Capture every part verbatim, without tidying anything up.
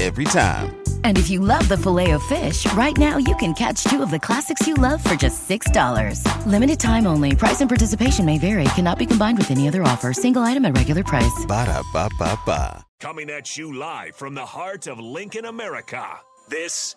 Every time. And if you love the Filet-O-Fish, right now you can catch two of the classics you love for just six dollars. Limited time only. Price and participation may vary. Cannot be combined with any other offer. Single item at regular price. Ba-da-ba-ba-ba. Coming at you live from the heart of Lincoln, America. This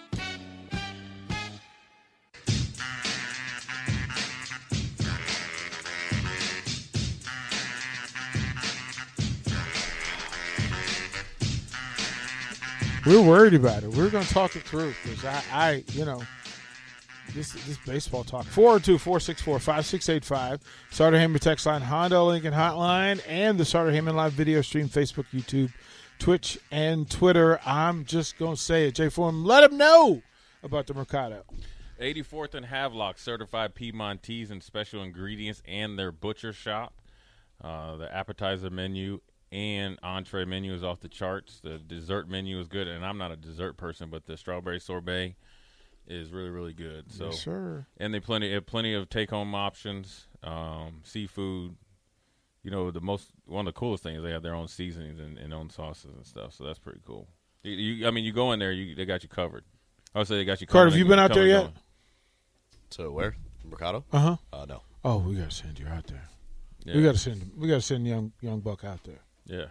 We're worried about it. We're going to talk it through because I, I, you know, this this baseball talk. four oh two, four six four, five six eight five. Sartre-Hammer text line, Honda Lincoln hotline, and the Sartre-Hammer live video stream, Facebook, YouTube, Twitch, and Twitter. I'm just going to say it. Jay Foreman, let them know about the Mercado. eighty-fourth and Havelock, certified Piedmontese and special ingredients, and their butcher shop. Uh, the appetizer menu and entree menu is off the charts. The dessert menu is good, and I'm not a dessert person, but the strawberry sorbet is really, really good. So, yes, sir. And they plenty have plenty of take-home options, um, seafood. You know, the most one of the coolest things, they have their own seasonings and, and own sauces and stuff, so that's pretty cool. You, you, I mean, you go in there, you, they got you covered. I would say they got you covered. Carter, have you been out there yet? Going. To where? Mercado? Uh-huh. Uh, no. Oh, we got to send you out there. Yeah. We got to send We got to send young, young Buck out there. Yeah.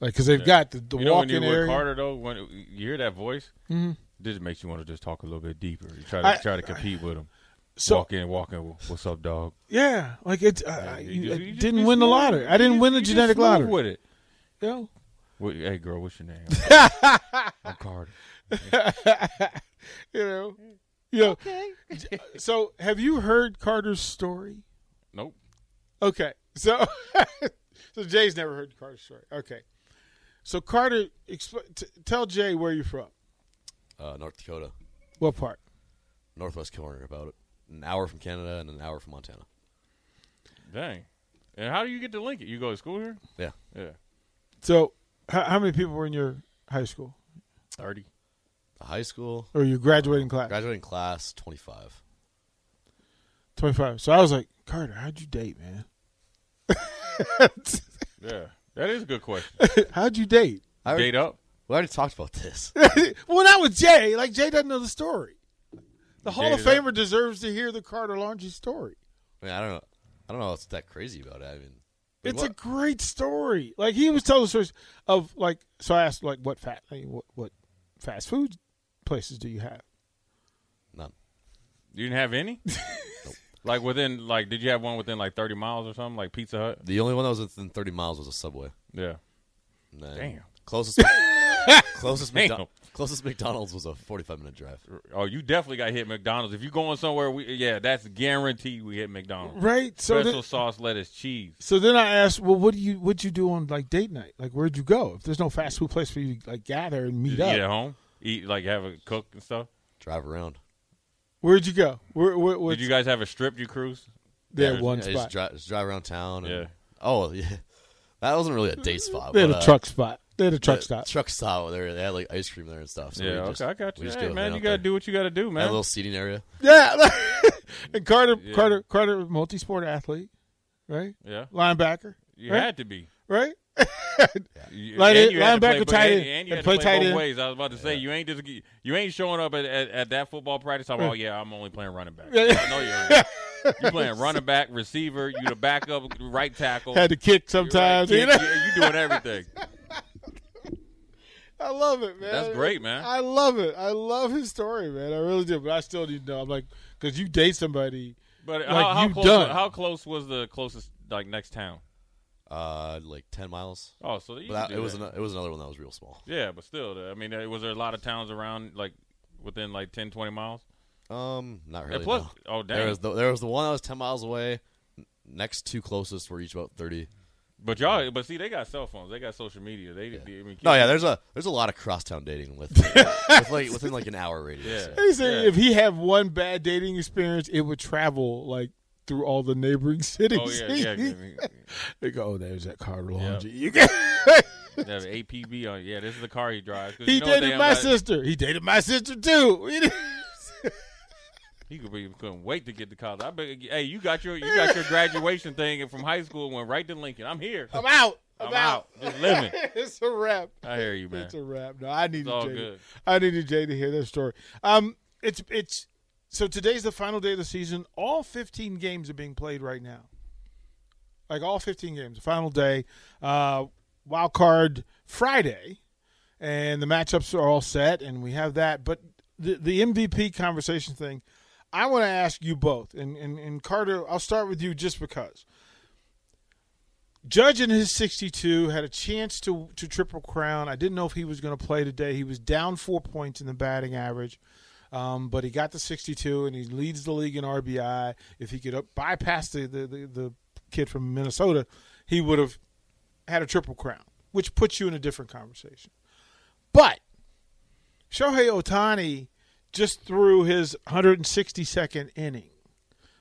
Like, because they've yeah. got the, the you know, walk-in area. You know, when you work harder, though, when you hear that voice, mm-hmm. it just makes you want to just talk a little bit deeper. You try to I, try to compete I, with them. So, walk in, walk in, what's up, dog? Yeah. Like, it's, uh, yeah, you, you, I you didn't just, win the lottery. I didn't you, win the genetic lottery. with it. Yo. What, hey, girl, what's your name? I'm, I'm Carter. you know. You know. Okay. So, have you heard Carter's story? Nope. Okay. So... So Jay's never heard Carter's story. Okay. So Carter, expl- t- tell Jay where you're from. Uh, North Dakota. What part? Northwest corner, about an hour from Canada and an hour from Montana. Dang. And how do you get to Lincoln? You go to school here? Yeah. Yeah. So h- how many people were in your high school? thirty. The high school? Or your graduating uh, class? Graduating class, twenty-five. twenty-five. So I was like, Carter, how'd you date, man? Yeah, that is a good question. How'd you date? I already, date up? We already talked about this. Well, not with Jay. Like, Jay doesn't know the story. The Hall of Famer up. deserves to hear the Carter Laundrie story. I mean, I don't know. I don't know what's that crazy about it. I mean, like, it's what? a great story. Like, he was telling stories of, like, so I asked, like, what fat, I mean, what, what fast food places do you have? None. You didn't have any? Nope. Like, within, like, did you have one within, like, thirty miles or something, like Pizza Hut? The only one that was within thirty miles was a Subway. Yeah. Damn. Closest. Closest McDonald's. Closest McDonald's was a forty-five minute drive. Oh, you definitely got hit McDonald's. If you're going somewhere, we, yeah, that's guaranteed we hit McDonald's. Right. So Special then, sauce, lettuce, cheese. So then I asked, well, what do you what'd you do on like date night? Like, where'd you go? If there's no fast food place for you to like gather and meet Just up, eat at home, eat like have a cook and stuff, drive around. Where'd you go? Where, where, did you guys have a strip you cruise? There yeah, one yeah, spot. Just drive, just drive around town. And, yeah. Oh yeah, that wasn't really a date spot. They had but, a uh, truck spot. They had a truck stop. Truck stop. There, they had like ice cream there and stuff. So yeah, okay, just, I got you. Hey, go man, you gotta there. do what you gotta do, man. Had a little seating area. Yeah. And Carter, yeah. Carter, Carter, multi-sport athlete, right? Yeah. Linebacker. You right? had to be right. you, Line, and you linebacker, tight end, and you had to play, play tight end. Ways. I was about to say yeah. you ain't just you ain't showing up at, at, at that football practice. I'm oh yeah, I'm only playing running back. I know you're. You playing running back, receiver. You the backup, right tackle. Had to kick sometimes. Right kick, you, know? you doing everything. I love it, man. That's great, man. I love it. I love his story, man. I really do. But I still need to know. I'm like, because you date somebody. But like how, how, you close, done. how close was the closest, like, next town? Uh, like ten miles. Oh, so you that, it that. was an, it was another one that was real small. Yeah, but still, I mean, was there a lot of towns around, like, within like ten, twenty miles? Um, not really. And plus, no. Oh, damn. There was the, there was the one that was ten miles away. Next two closest were each about thirty. But y'all, but see, they got cell phones. They got social media. They, yeah. they I mean, no, yeah. There's a there's a lot of crosstown dating with, with like, within like an hour radius. Yeah. He said yeah. if he had one bad dating experience, it would travel like through all the neighboring cities. Oh yeah, yeah. yeah. They go, oh, there's that car laundry. Yeah. You get yeah, the A P B on. Yeah, this is the car he drives. He you know dated my like, sister. He dated my sister too. He could be, couldn't wait to get to college. I bet, hey, you got your you got your graduation thing from high school and went right to Lincoln. I'm here. I'm out. I'm, I'm out. out. Just living. It's a wrap. I hear you, man. It's a wrap. No, I needed Jay. Good. I needed Jay to hear their story. Um, it's it's so today's the final day of the season. All fifteen games are being played right now. Like all fifteen games, the final day, uh, wild card Friday, and the matchups are all set, and we have that. But the the M V P conversation thing. I want to ask you both, and, and, and Carter, I'll start with you just because. Judge in his sixty-two had a chance to, to triple crown. I didn't know if he was going to play today. He was down four points in the batting average, um, but he got the sixty-two, and he leads the league in R B I. If he could up, bypass the, the, the, the kid from Minnesota, he would have had a triple crown, which puts you in a different conversation. But Shohei Ohtani just through his one hundred sixty-second inning,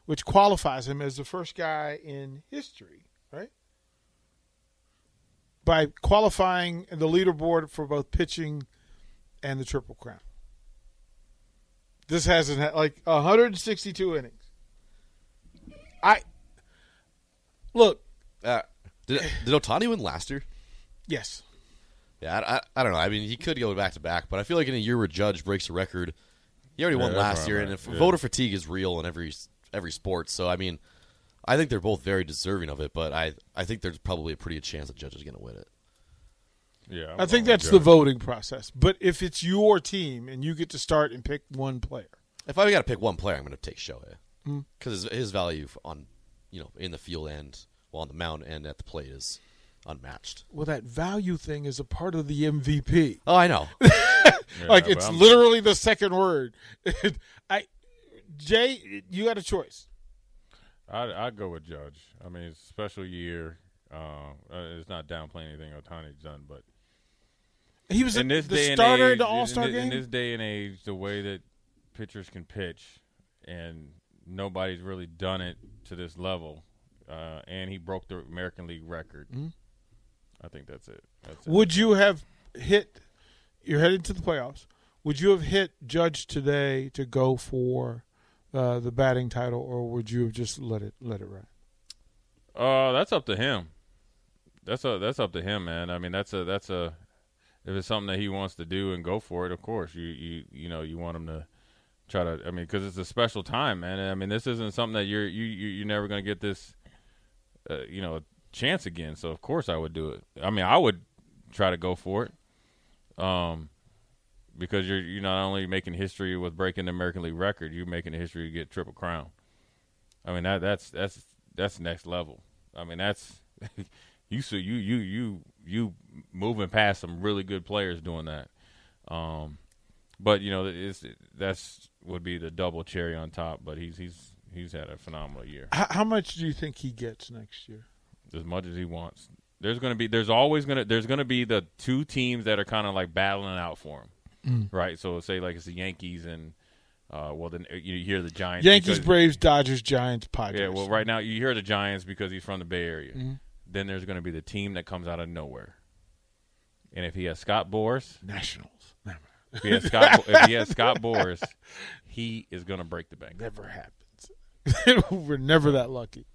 which qualifies him as the first guy in history, right? By qualifying the leaderboard for both pitching and the Triple Crown. This hasn't had, like, one hundred sixty-two innings. I, look. Uh, did did Ohtani win last year? Yes. Yeah, I, I, I don't know. I mean, he could go back-to-back, but I feel like in a year where Judge breaks a record, he already yeah, won last year, right. and if yeah. voter fatigue is real in every every sport. So, I mean, I think they're both very deserving of it, but I, I think there's probably a pretty good chance that Judge is going to win it. Yeah, I'm I think that's Judge. the voting process. But if it's your team and you get to start and pick one player. If I've got to pick one player, I'm going to take Shohei. Because mm. his, his value on, you know, in the field and well, on the mound and at the plate is unmatched. Well, that value thing is a part of the M V P. Oh, I know. Yeah, like it's I'm... literally the second word. I, Jay, you had a choice. I I'd go with Judge. I mean, it's a special year. Uh, it's not downplaying anything Ohtani's done, but he was in a, this the day starter in the All-Star in, game. In this day and age, the way that pitchers can pitch, and nobody's really done it to this level. Uh, and he broke the American League record. Mm-hmm. I think that's it. That's Would it. you have hit – you're headed to the playoffs. Would you have hit Judge today to go for uh, the batting title, or would you have just let it let it ride? Uh, that's up to him. That's a, that's up to him, man. I mean, that's a that's a if it's something that he wants to do and go for it, of course. You you you know you want him to try to. I mean, because it's a special time, man. I mean, this isn't something that you're you you you're never going to get this uh, you know. chance again, so of course I would do it. I mean, I would try to go for it, um, because you're you're not only making history with breaking the American League record, you're making the history to get Triple Crown. I mean, that that's that's that's next level. I mean, that's you see you you you you moving past some really good players doing that. Um, but you know, it's that's would be the double cherry on top. But he's he's he's had a phenomenal year. How, how much do you think he gets next year? As much as he wants. There's going to be there's always going to there's going to be the two teams that are kind of like battling out for him, mm. right? So say like it's the Yankees and uh, well then you hear the Giants, Yankees, because, Braves, Dodgers, Giants, Padres. Yeah, well right now you hear the Giants because he's from the Bay Area. Mm. Then there's going to be the team that comes out of nowhere, and if he has Scott Boras, Nationals. Never. If he has Scott, if he has Scott Boras, he is going to break the bank. Never happens. We're never that lucky.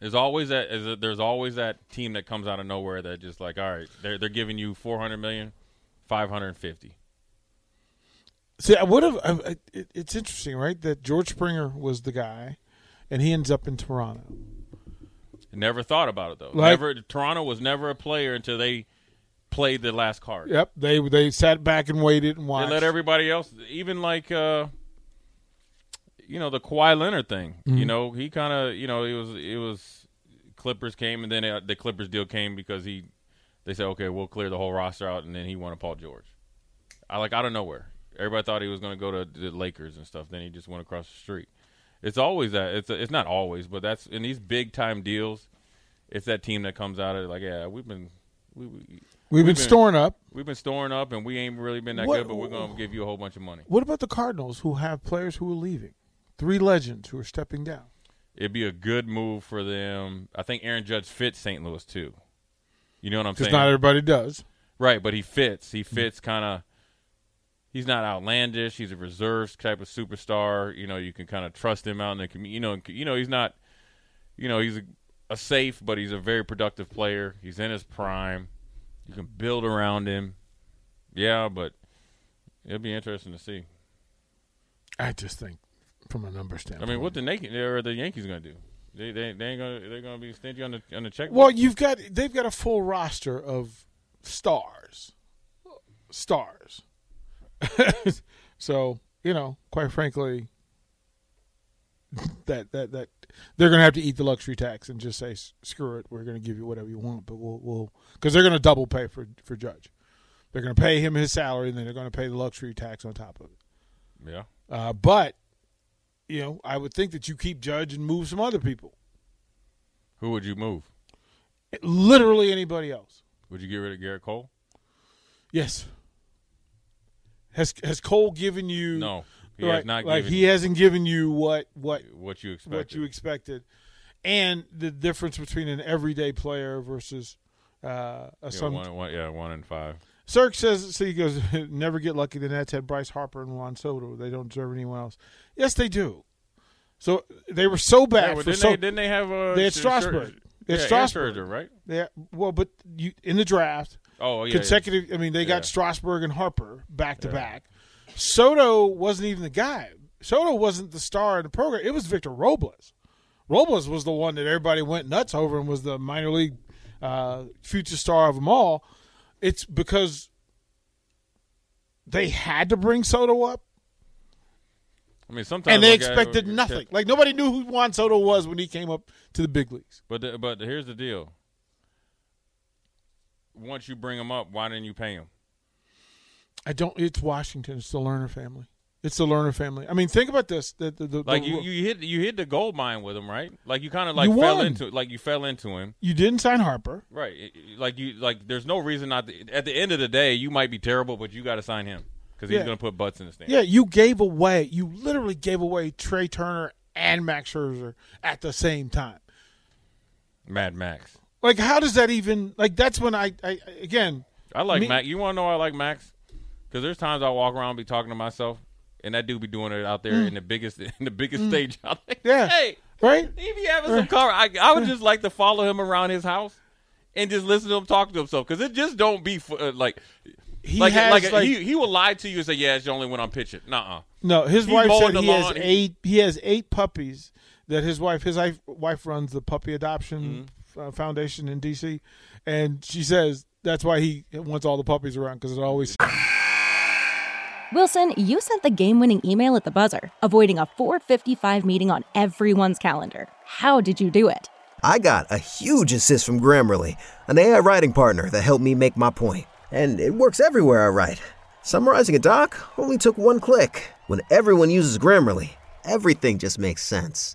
There's always that. There's always that team that comes out of nowhere that just like, all right, they're they're giving you four hundred million, five hundred and fifty. See, I would have. It's interesting, right? That George Springer was the guy, and he ends up in Toronto. Never thought about it though. Like, never. Toronto was never a player until they played the last card. Yep. They they sat back and waited and watched. They let everybody else, even like. Uh, You know, the Kawhi Leonard thing, mm-hmm. you know, he kind of, you know, it was, it was Clippers came and then it, the Clippers deal came because he, they said, okay, we'll clear the whole roster out. And then he wanted Paul George. I like, out of nowhere. Everybody thought he was going to go to the Lakers and stuff. Then he just went across the street. It's always that. It's, a, it's not always, but that's in these big time deals. It's that team that comes out of like, yeah, we've been, we, we We've, we've been, been storing up. We've been storing up and we ain't really been that what, good, but we're going to give you a whole bunch of money. What about the Cardinals who have players who are leaving? Three legends who are stepping down. It'd be a good move for them. I think Aaron Judge fits Saint Louis, too. You know what I'm saying? Because not everybody does. Right, but he fits. He fits kind of – he's not outlandish. He's a reserves type of superstar. You know, you can kind of trust him out in the community. You know, you know, he's not – you know, he's a, a safe, but he's a very productive player. He's in his prime. You can build around him. Yeah, but it'll be interesting to see. I just think. From a number standpoint, I mean, what the Yankees or the Yankees going to do? They they they ain't going to they're going to be stingy on the on the check. Well, you've got they've got a full roster of stars, stars. So you know, quite frankly, that that that they're going to have to eat the luxury tax and just say screw it, we're going to give you whatever you want, but we'll we'll because they're going to double pay for for Judge. They're going to pay him his salary, and then they're going to pay the luxury tax on top of it. Yeah, uh, but. You know, I would think that you keep Judge and move some other people. Who would you move? Literally anybody else. Would you get rid of Garrett Cole? Yes. Has Has Cole given you? No, he like, has not. Like given he you, hasn't given you what what what you expected. What you expected, and the difference between an everyday player versus uh, a yeah, some one, one, yeah one in five. Cirque says, so he goes, never get lucky. The Nets had Bryce Harper and Juan Soto. They don't deserve anyone else. Yes, they do. So they were so bad. Yeah, well, for didn't, so, they, didn't they have a? They had Strasburg. Scher- they had yeah, Strasburg, Scherzer, right? Yeah. Well, but you in the draft. Oh, yeah. Consecutive. Yeah. I mean, they got yeah. Strasburg and Harper back to yeah. back. Soto wasn't even the guy. Soto wasn't the star in the program. It was Victor Robles. Robles was the one that everybody went nuts over and was the minor league uh, future star of them all. It's because they had to bring Soto up. I mean, sometimes and they expected nothing. Kept... Like nobody knew who Juan Soto was when he came up to the big leagues. But the, but here's the deal: once you bring him up, why didn't you pay him? I don't. It's Washington. It's the Lerner family. It's the Lerner family. I mean, think about this. The, the, the, like the, you, you hit you hit the gold mine with him, right? Like you kind of like fell into like you fell into him. You didn't sign Harper, right? Like you like. There's no reason not to. At the end of the day, you might be terrible, but you got to sign him. Because he's yeah. going to put butts in the stand. Yeah, you gave away, you literally gave away Trey Turner and Max Scherzer at the same time. Mad Max. Like, how does that even, like, that's when I, I again. I like me, Max. You want to know I like Max? Because there's times I walk around and be talking to myself, and that dude be doing it out there mm, in the biggest in the biggest mm, stage out there. Yeah. Hey, right? He be having right. some car. I, I would just like to follow him around his house and just listen to him talk to himself. Because it just don't be, uh, like... He like, has, like, like he, he will lie to you and say, "Yeah, it's the only one I'm pitching." Nuh-uh. No, his He's wife said he lawn. has eight. He has eight puppies that his wife his wife runs the puppy adoption mm-hmm. foundation in D C, and she says that's why he wants all the puppies around because it always. Wilson, you sent the game-winning email at the buzzer, avoiding a four fifty-five meeting on everyone's calendar. How did you do it? I got a huge assist from Grammarly, an A I writing partner that helped me make my point. And it works everywhere I write. Summarizing a doc only took one click. When everyone uses Grammarly, everything just makes sense.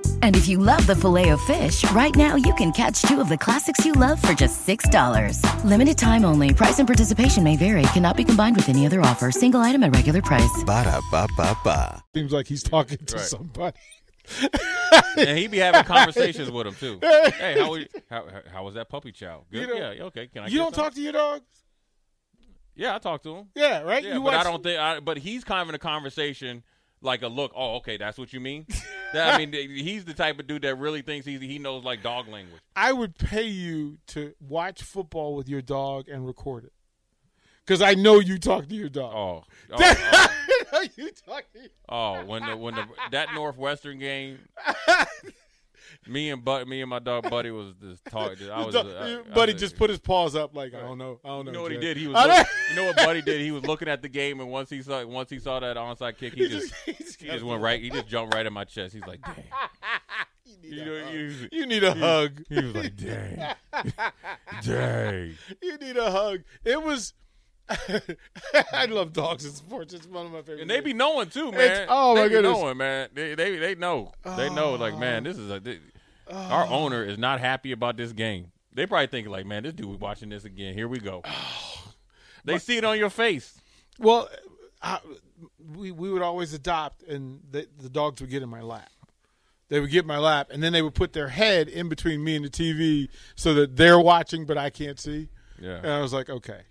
And if you love the Filet-O-Fish, right now you can catch two of the classics you love for just six dollars. Limited time only. Price and participation may vary. Cannot be combined with any other offer. Single item at regular price. Ba-da-ba-ba-ba. Seems like he's talking to right. somebody. And he be having conversations with him, too. Hey, how, we, how, how was that puppy chow? Good? You yeah, okay. Can I You don't some? talk to your dogs? Yeah, I talk to him. Yeah, right? Yeah, you but I don't think I, – but he's having a conversation – like a look, oh, okay, that's what you mean? That, I mean, he's the type of dude that really thinks he's, he knows, like, dog language. I would pay you to watch football with your dog and record it. Because I know you talk to your dog. Oh. oh, oh. I know you talk to your dog. Oh, when the, when the, that Northwestern game, me and but, me and my dog Buddy was just talking. I was, I, Buddy I was, just put his paws up like, I don't know, I don't know. You know what Jay. he did? He was looking, you know what Buddy did? He was looking at the game, and once he saw once he saw that onside kick, he just he just, he just went right. He just jumped right in my chest. He's like, dang. You need, you, know, he was, you need a he, hug. He was like, dang, dang. You need a hug. It was. I love dogs in sports. It's one of my favorite. And they be knowing too, man. It's, oh my they be goodness, knowing, man. They they they know. Oh. They know. Like, man, this is a. This, oh. Our owner is not happy about this game. They probably think like, man, this dude was watching this again. Here we go. Oh. They but, see it on your face. Well, I, we we would always adopt, and the, the dogs would get in my lap. They would get in my lap, and then they would put their head in between me and the T V so that they're watching, but I can't see. Yeah. And I was like, okay,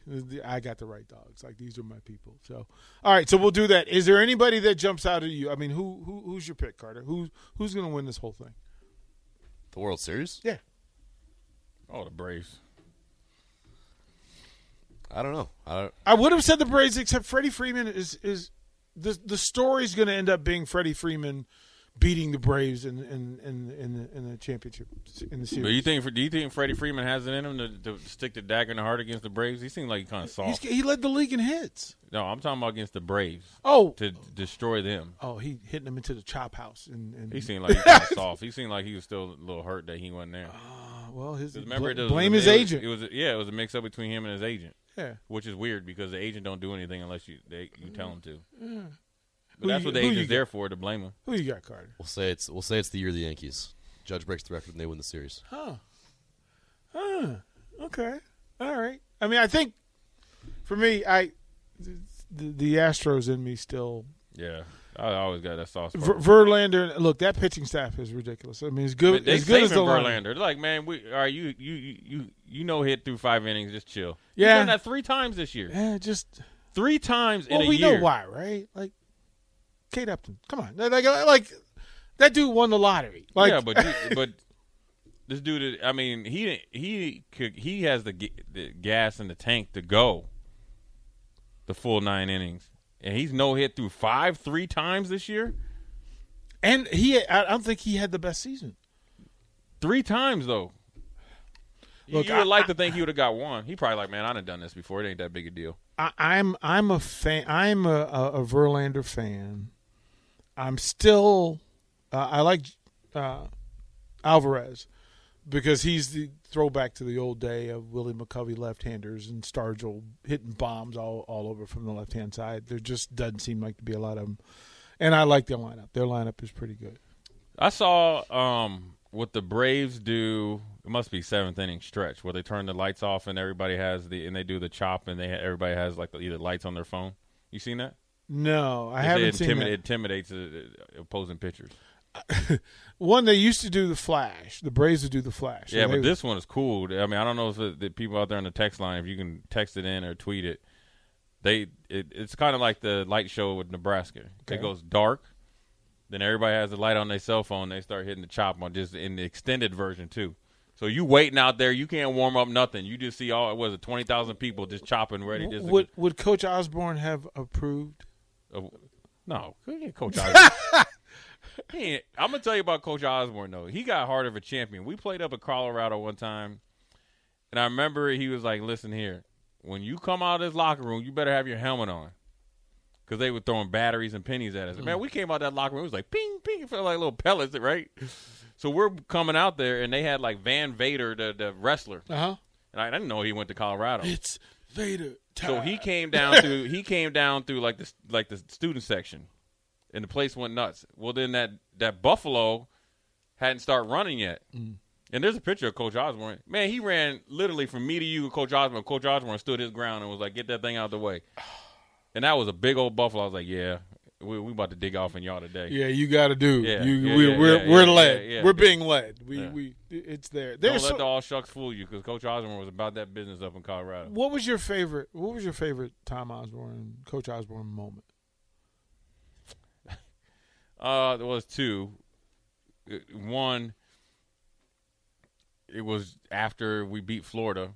I got the right dogs. Like, these are my people. So, all right, so we'll do that. Is there anybody that jumps out at you? I mean, who, who who's your pick, Carter? Who, who's going to win this whole thing? The World Series? Yeah. Oh, the Braves. I don't know. I, don't... I would have said the Braves, except Freddie Freeman is is the the story's going to end up being Freddie Freeman beating the Braves in in in in the, in the championship in the series. But you think do you think Freddie Freeman has it in him to, to stick the dagger in the heart against the Braves? He seemed like he kind of soft. He's, he led the league in hits. No, I'm talking about against the Braves. Oh, to destroy them. Oh, he hitting them into the chop house, and, and he seemed like he kind of soft. He seemed like he was still a little hurt that he wasn't there. Uh, well, his remember bl- blame was, his it was, agent. It was, it was yeah, it was a mix up between him and his agent. Yeah, which is weird because the agent don't do anything unless you they, you tell him to. Yeah. But that's you, what the agent's there for, to blame him. Who you got, Carter? We'll say it's we'll say it's the year of the Yankees. Judge breaks the record and they win the series. Huh. Huh. Okay. All right. I mean, I think for me, I the, the Astros in me still. Yeah. I always got that sauce. Ver, Verlander, look, that pitching staff is ridiculous. I mean, it's good. I mean, they as good as the Verlander. They're like, man, we are right, you you you you know hit through five innings, just chill. Yeah. You've done that three times this year. Yeah, just three times well, in a year. Well, we know why, right? Like. Kate Upton, come on, like, like that dude won the lottery. Like, yeah, but you, but this dude, I mean, he he could, he has the, the gas in the tank to go the full nine innings, and he's no hit through five three times this year. And he, I don't think he had the best season. Three times though. Look, you would I, like to think he would have got one. He probably like, man, I done done this before. It ain't that big a deal. I, I'm I'm a fan. I'm a, a, a Verlander fan. I'm still uh, – I like uh, Alvarez because he's the throwback to the old day of Willie McCovey left-handers and Stargell hitting bombs all, all over from the left-hand side. There just doesn't seem like to be a lot of them. And I like their lineup. Their lineup is pretty good. I saw um, what the Braves do – it must be seventh-inning stretch where they turn the lights off and everybody has the – and they do the chop and they everybody has like the, either lights on their phone. You seen that? No, I haven't seen that. It intimidates opposing pitchers. One, they used to do the flash. The Braves would do the flash. Yeah, but this one is cool. I mean, I don't know if the, the people out there on the text line, if you can text it in or tweet it. They it, It's kind of like the light show with Nebraska. Okay. It goes dark. Then everybody has the light on their cell phone. They start hitting the chop on just in the extended version too. So you waiting out there, you can't warm up nothing. You just see all, was it twenty thousand people just chopping ready. Just would to... would Coach Osborne have approved? Uh, no, Coach Osborne. Man, I'm gonna tell you about Coach Osborne though. He got heart of a champion. We played up at Colorado one time, and I remember he was like, "Listen here, when you come out of this locker room, you better have your helmet on." Because they were throwing batteries and pennies at us. Man, we came out that locker room. It was like, ping, ping. It felt like little pellets, right? So we're coming out there, and they had, like, Van Vader, the, the wrestler. Uh-huh. And I, I didn't know he went to Colorado. It's Vader time. So he came down through, he came down through like, the, like, the student section, and the place went nuts. Well, then that, that Buffalo hadn't started running yet. Mm. And there's a picture of Coach Osborne. Man, he ran literally from me to you, Coach Osborne. Coach Osborne stood his ground and was like, get that thing out the way. And that was a big old Buffalo. I was like, yeah, we we about to dig off in y'all today. Yeah, you got to do. Yeah, you, yeah, we, yeah, we're yeah, we're yeah, led. Yeah, yeah. We're being led. We yeah. we it's there. There's Don't let so- the all shucks fool you, because Coach Osborne was about that business up in Colorado. What was your favorite? What was your favorite Tom Osborne, Coach Osborne moment? uh, there was two. One, it was after we beat Florida,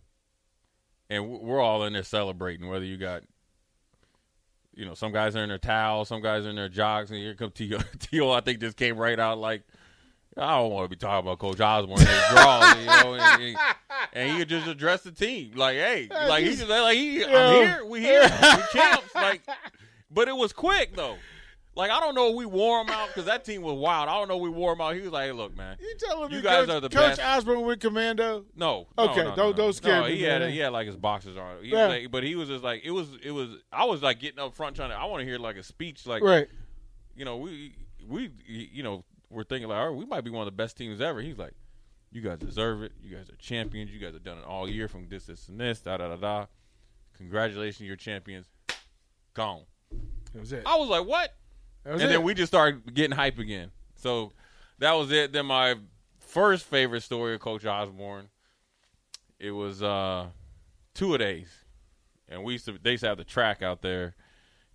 and we're all in there celebrating. Whether you got You know, some guys are in their towels, some guys are in their jocks, and here comes T O. T O, I think, just came right out like, I don't want to be talking about Coach Osborne in his draws, you know, and, and, and he just addressed the team like, hey, like he just like he, I'm here, we here, we champs, like. But it was quick though. Like, I don't know if we wore him out, because that team was wild. I don't know if we wore him out. He was like, hey, look, man. You telling me you guys Coach, are the Coach best. Osborne went commando? No. no okay, no, no, don't, don't scare no, me. He had, he had, like, his boxers on. He yeah. was like, but he was just like, it was, it was, I was, like, getting up front trying to, I want to hear, like, a speech. Like, right. You know, we, we, you know, we're thinking, like, all right, we might be one of the best teams ever. He's like, you guys deserve it. You guys are champions. You guys have done it all year from this, this, and this, da, da, da, da. Congratulations, you're champions. Gone. That was it. I was like, what? And it. then we just started getting hype again. So that was it. Then my first favorite story of Coach Osborne, it was uh, two-a-days. And we used to, they used to have the track out there.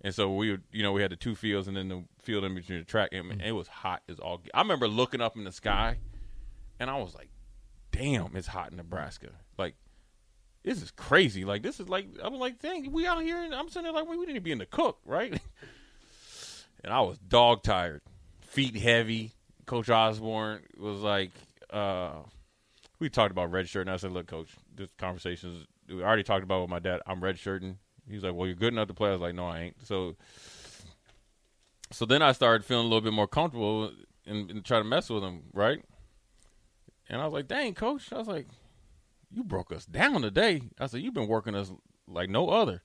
And so we would, you know, we had the two fields and then the field in between the track. And mm-hmm. It was hot as all. I remember looking up in the sky, and I was like, damn, it's hot in Nebraska. Like, this is crazy. Like, this is like, I'm like, dang, we out here. And I'm sitting there like, we didn't even be in the cook, right? And I was dog tired, feet heavy. Coach Osborne was like, uh, we talked about redshirting. I said, look, Coach, this conversation is, we already talked about with my dad. I'm redshirting. He's like, well, you're good enough to play. I was like, no, I ain't. So so then I started feeling a little bit more comfortable and, and trying to mess with him, right? And I was like, dang, Coach. I was like, you broke us down today. I said, you've been working us like no other.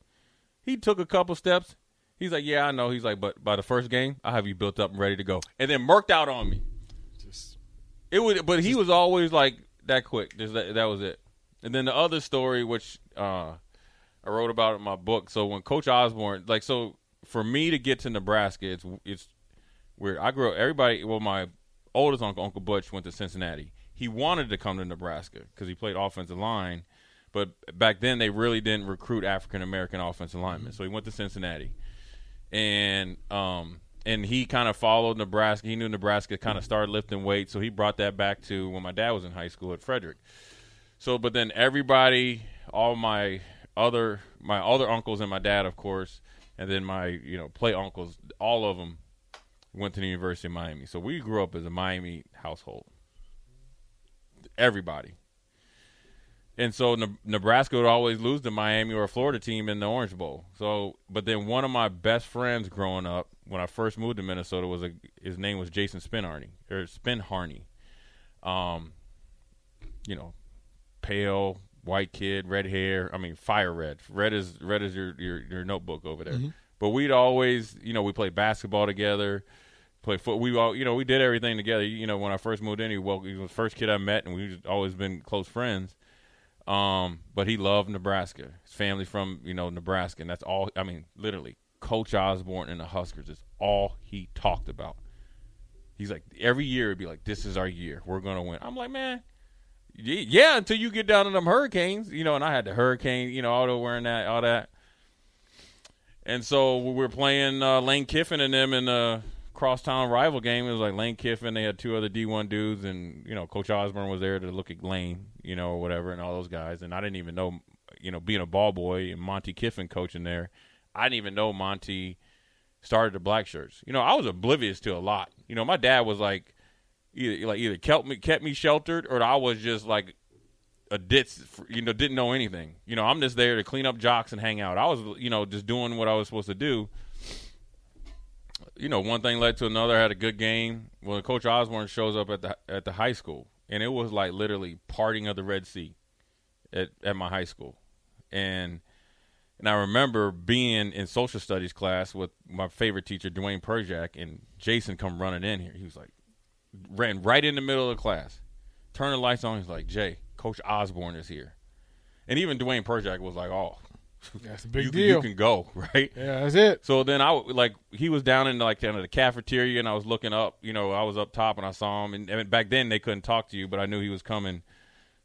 He took a couple steps. He's like, yeah, I know. He's like, but by the first game, I'll have you built up and ready to go. And then murked out on me. Just, it would, But he just, was always like that quick. Just that, that was it. And then the other story, which uh, I wrote about in my book. So when Coach Osborne, like, so for me to get to Nebraska, it's it's weird. I grew up, everybody, well, my oldest uncle, Uncle Butch, went to Cincinnati. He wanted to come to Nebraska because he played offensive line. But back then, they really didn't recruit African-American offensive linemen. Mm-hmm. So he went to Cincinnati. And um and he kind of followed Nebraska. He knew Nebraska kind of started lifting weights, so he brought that back to when my dad was in high school at Frederick. So, but then everybody, all my other my other uncles and my dad, of course, and then my you know play uncles, all of them went to the University of Miami. So we grew up as a Miami household. Everybody. And so ne- Nebraska would always lose to Miami or a Florida team in the Orange Bowl. So, but then one of my best friends growing up, when I first moved to Minnesota, was a, his name was Jason Spinarty or Spinharney. Um, you know, pale white kid, red hair. I mean, fire red. Red is red is your your, your notebook over there. Mm-hmm. But we'd always, you know, we played basketball together, play foot. We all, you know, we did everything together. You know, when I first moved in, he was the first kid I met, and we've always been close friends. Um, but he loved Nebraska. His family from, you know, Nebraska. And that's all, I mean, literally, Coach Osborne and the Huskers is all he talked about. He's like, every year it'd be like, this is our year. We're going to win. I'm like, man, yeah, until you get down to them Hurricanes, you know, and I had the Hurricane, you know, auto wearing that, all that. And so we were playing uh, Lane Kiffin and them in uh, crosstown rival game. It was like Lane Kiffin. They had two other D one dudes, and, you know, Coach Osborne was there to look at Lane, you know, or whatever, and all those guys. And I didn't even know, you know, being a ball boy and Monty Kiffin coaching there, I didn't even know Monty started the black shirts. You know, I was oblivious to a lot. You know, my dad was like, either like either kept me kept me sheltered, or I was just like a ditz, you know, didn't know anything. You know, I'm just there to clean up jocks and hang out. I was, you know, just doing what I was supposed to do. You know, one thing led to another. I had a good game. When Coach Osborne shows up at the at the high school, and it was like literally parting of the Red Sea at, at my high school. And and I remember being in social studies class with my favorite teacher, Dwayne Perjack, and Jason come running in here. He was like, ran right in the middle of the class, turned the lights on. He's like, Jay, Coach Osborne is here. And even Dwayne Perjack was like, oh, that's a big you, deal. You can go, right? Yeah, that's it. So then I like he was down in like kind of the cafeteria, and I was looking up. You know, I was up top, and I saw him. And, and back then they couldn't talk to you, but I knew he was coming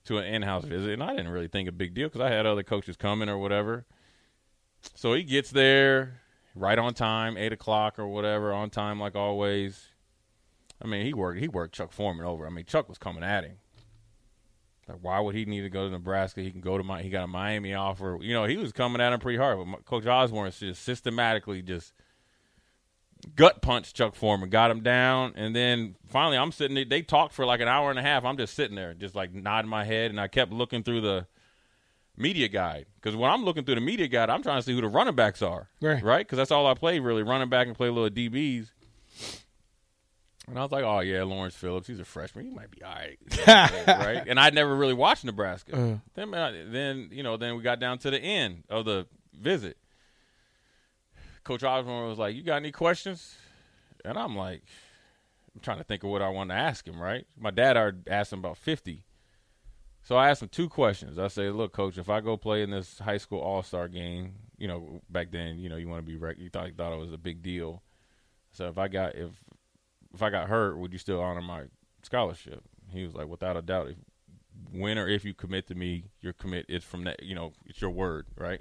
to an in-house visit, and I didn't really think a big deal because I had other coaches coming or whatever. So he gets there right on time, eight o'clock or whatever, on time like always. I mean, he worked. He worked Chuck Foreman over. I mean, Chuck was coming at him. Like, why would he need to go to Nebraska? He can go to my. He got a Miami offer. You know, he was coming at him pretty hard. But my, Coach Osborne just systematically just gut punched Chuck Foreman, got him down, and then finally, I'm sitting there. They talked for like an hour and a half. I'm just sitting there, just like nodding my head, and I kept looking through the media guide, because when I'm looking through the media guide, I'm trying to see who the running backs are, right? Right? Because that's all I play really, running back and play little D Bs. And I was like, oh, yeah, Lawrence Phillips, he's a freshman. He might be all right. Right? And I never really watched Nebraska. Uh-huh. Then, I, then, you know, then we got down to the end of the visit. Coach Osborne was like, you got any questions? And I'm like, I'm trying to think of what I wanted to ask him, right? My dad already asked him about fifty. So I asked him two questions. I say, look, Coach, if I go play in this high school all-star game, you know, back then, you know, you want to be rec- – you thought, you thought it was a big deal. So if I got – if – if I got hurt, would you still honor my scholarship? He was like, without a doubt, if, when or if you commit to me, your commit is from that, you know, it's your word, right?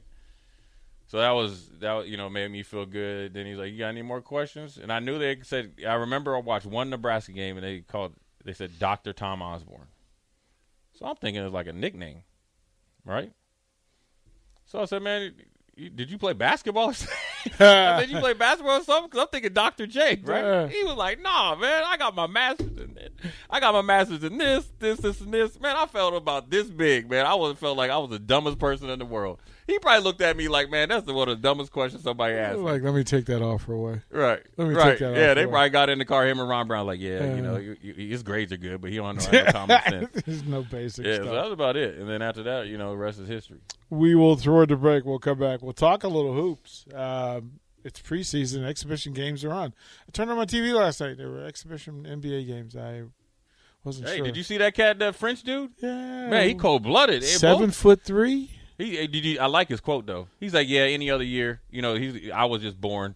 So that was, that you know, made me feel good. Then he's like, you got any more questions? And I knew they said, I remember I watched one Nebraska game and they called, they said Doctor Tom Osborne. So I'm thinking it's like a nickname, right? So I said, man, did you play basketball or something? Did you play basketball or something? Because I'm thinking Doctor J, right? Yeah. He was like, nah, man, I got my master's in it. I got my master's in this, this, this, and this. Man, I felt about this big, man. I was, felt like I was the dumbest person in the world. He probably looked at me like, man, that's one of the dumbest questions somebody asked. Like, let me take that offer away. Right. Let me right. take that yeah, offer away. Yeah, they probably got in the car, him and Ron Brown, like, yeah, yeah. you know, you, you, his grades are good, but he don't know any common sense. There's no basic yeah, stuff. Yeah, so that was about it. And then after that, you know, the rest is history. We will throw it to break. We'll come back. We'll talk a little hoops. Um, it's preseason. Exhibition games are on. I turned on my T V last night. There were exhibition N B A games. I wasn't hey, sure. Hey, did you see that cat, that French dude? Yeah. Man, he cold-blooded. Seven both. foot three. He, did you, I like his quote, though. He's like, yeah, any other year. You know, he's. I was just born.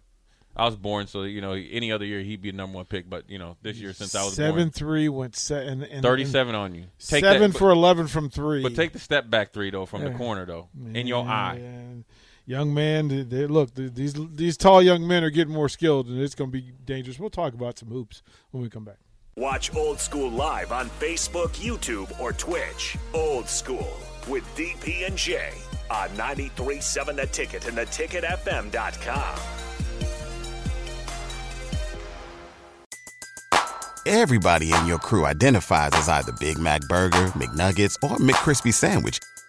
I was born, so, you know, any other year he'd be a number one pick. But, you know, this year since I was seven, born. seven three went se- and, and, thirty-seven and on you. Take seven that, for but, eleven from three. But take the step back three, though, from yeah. the corner, though, man, in your eye. Man. Young man, they, they, look, these these tall young men are getting more skilled, and it's going to be dangerous. We'll talk about some hoops when we come back. Watch Old School live on Facebook, YouTube, or Twitch. Old School with D P and J on ninety-three point seven The Ticket and the ticket f m dot com. Everybody in your crew identifies as either Big Mac Burger, McNuggets, or McCrispy Sandwich.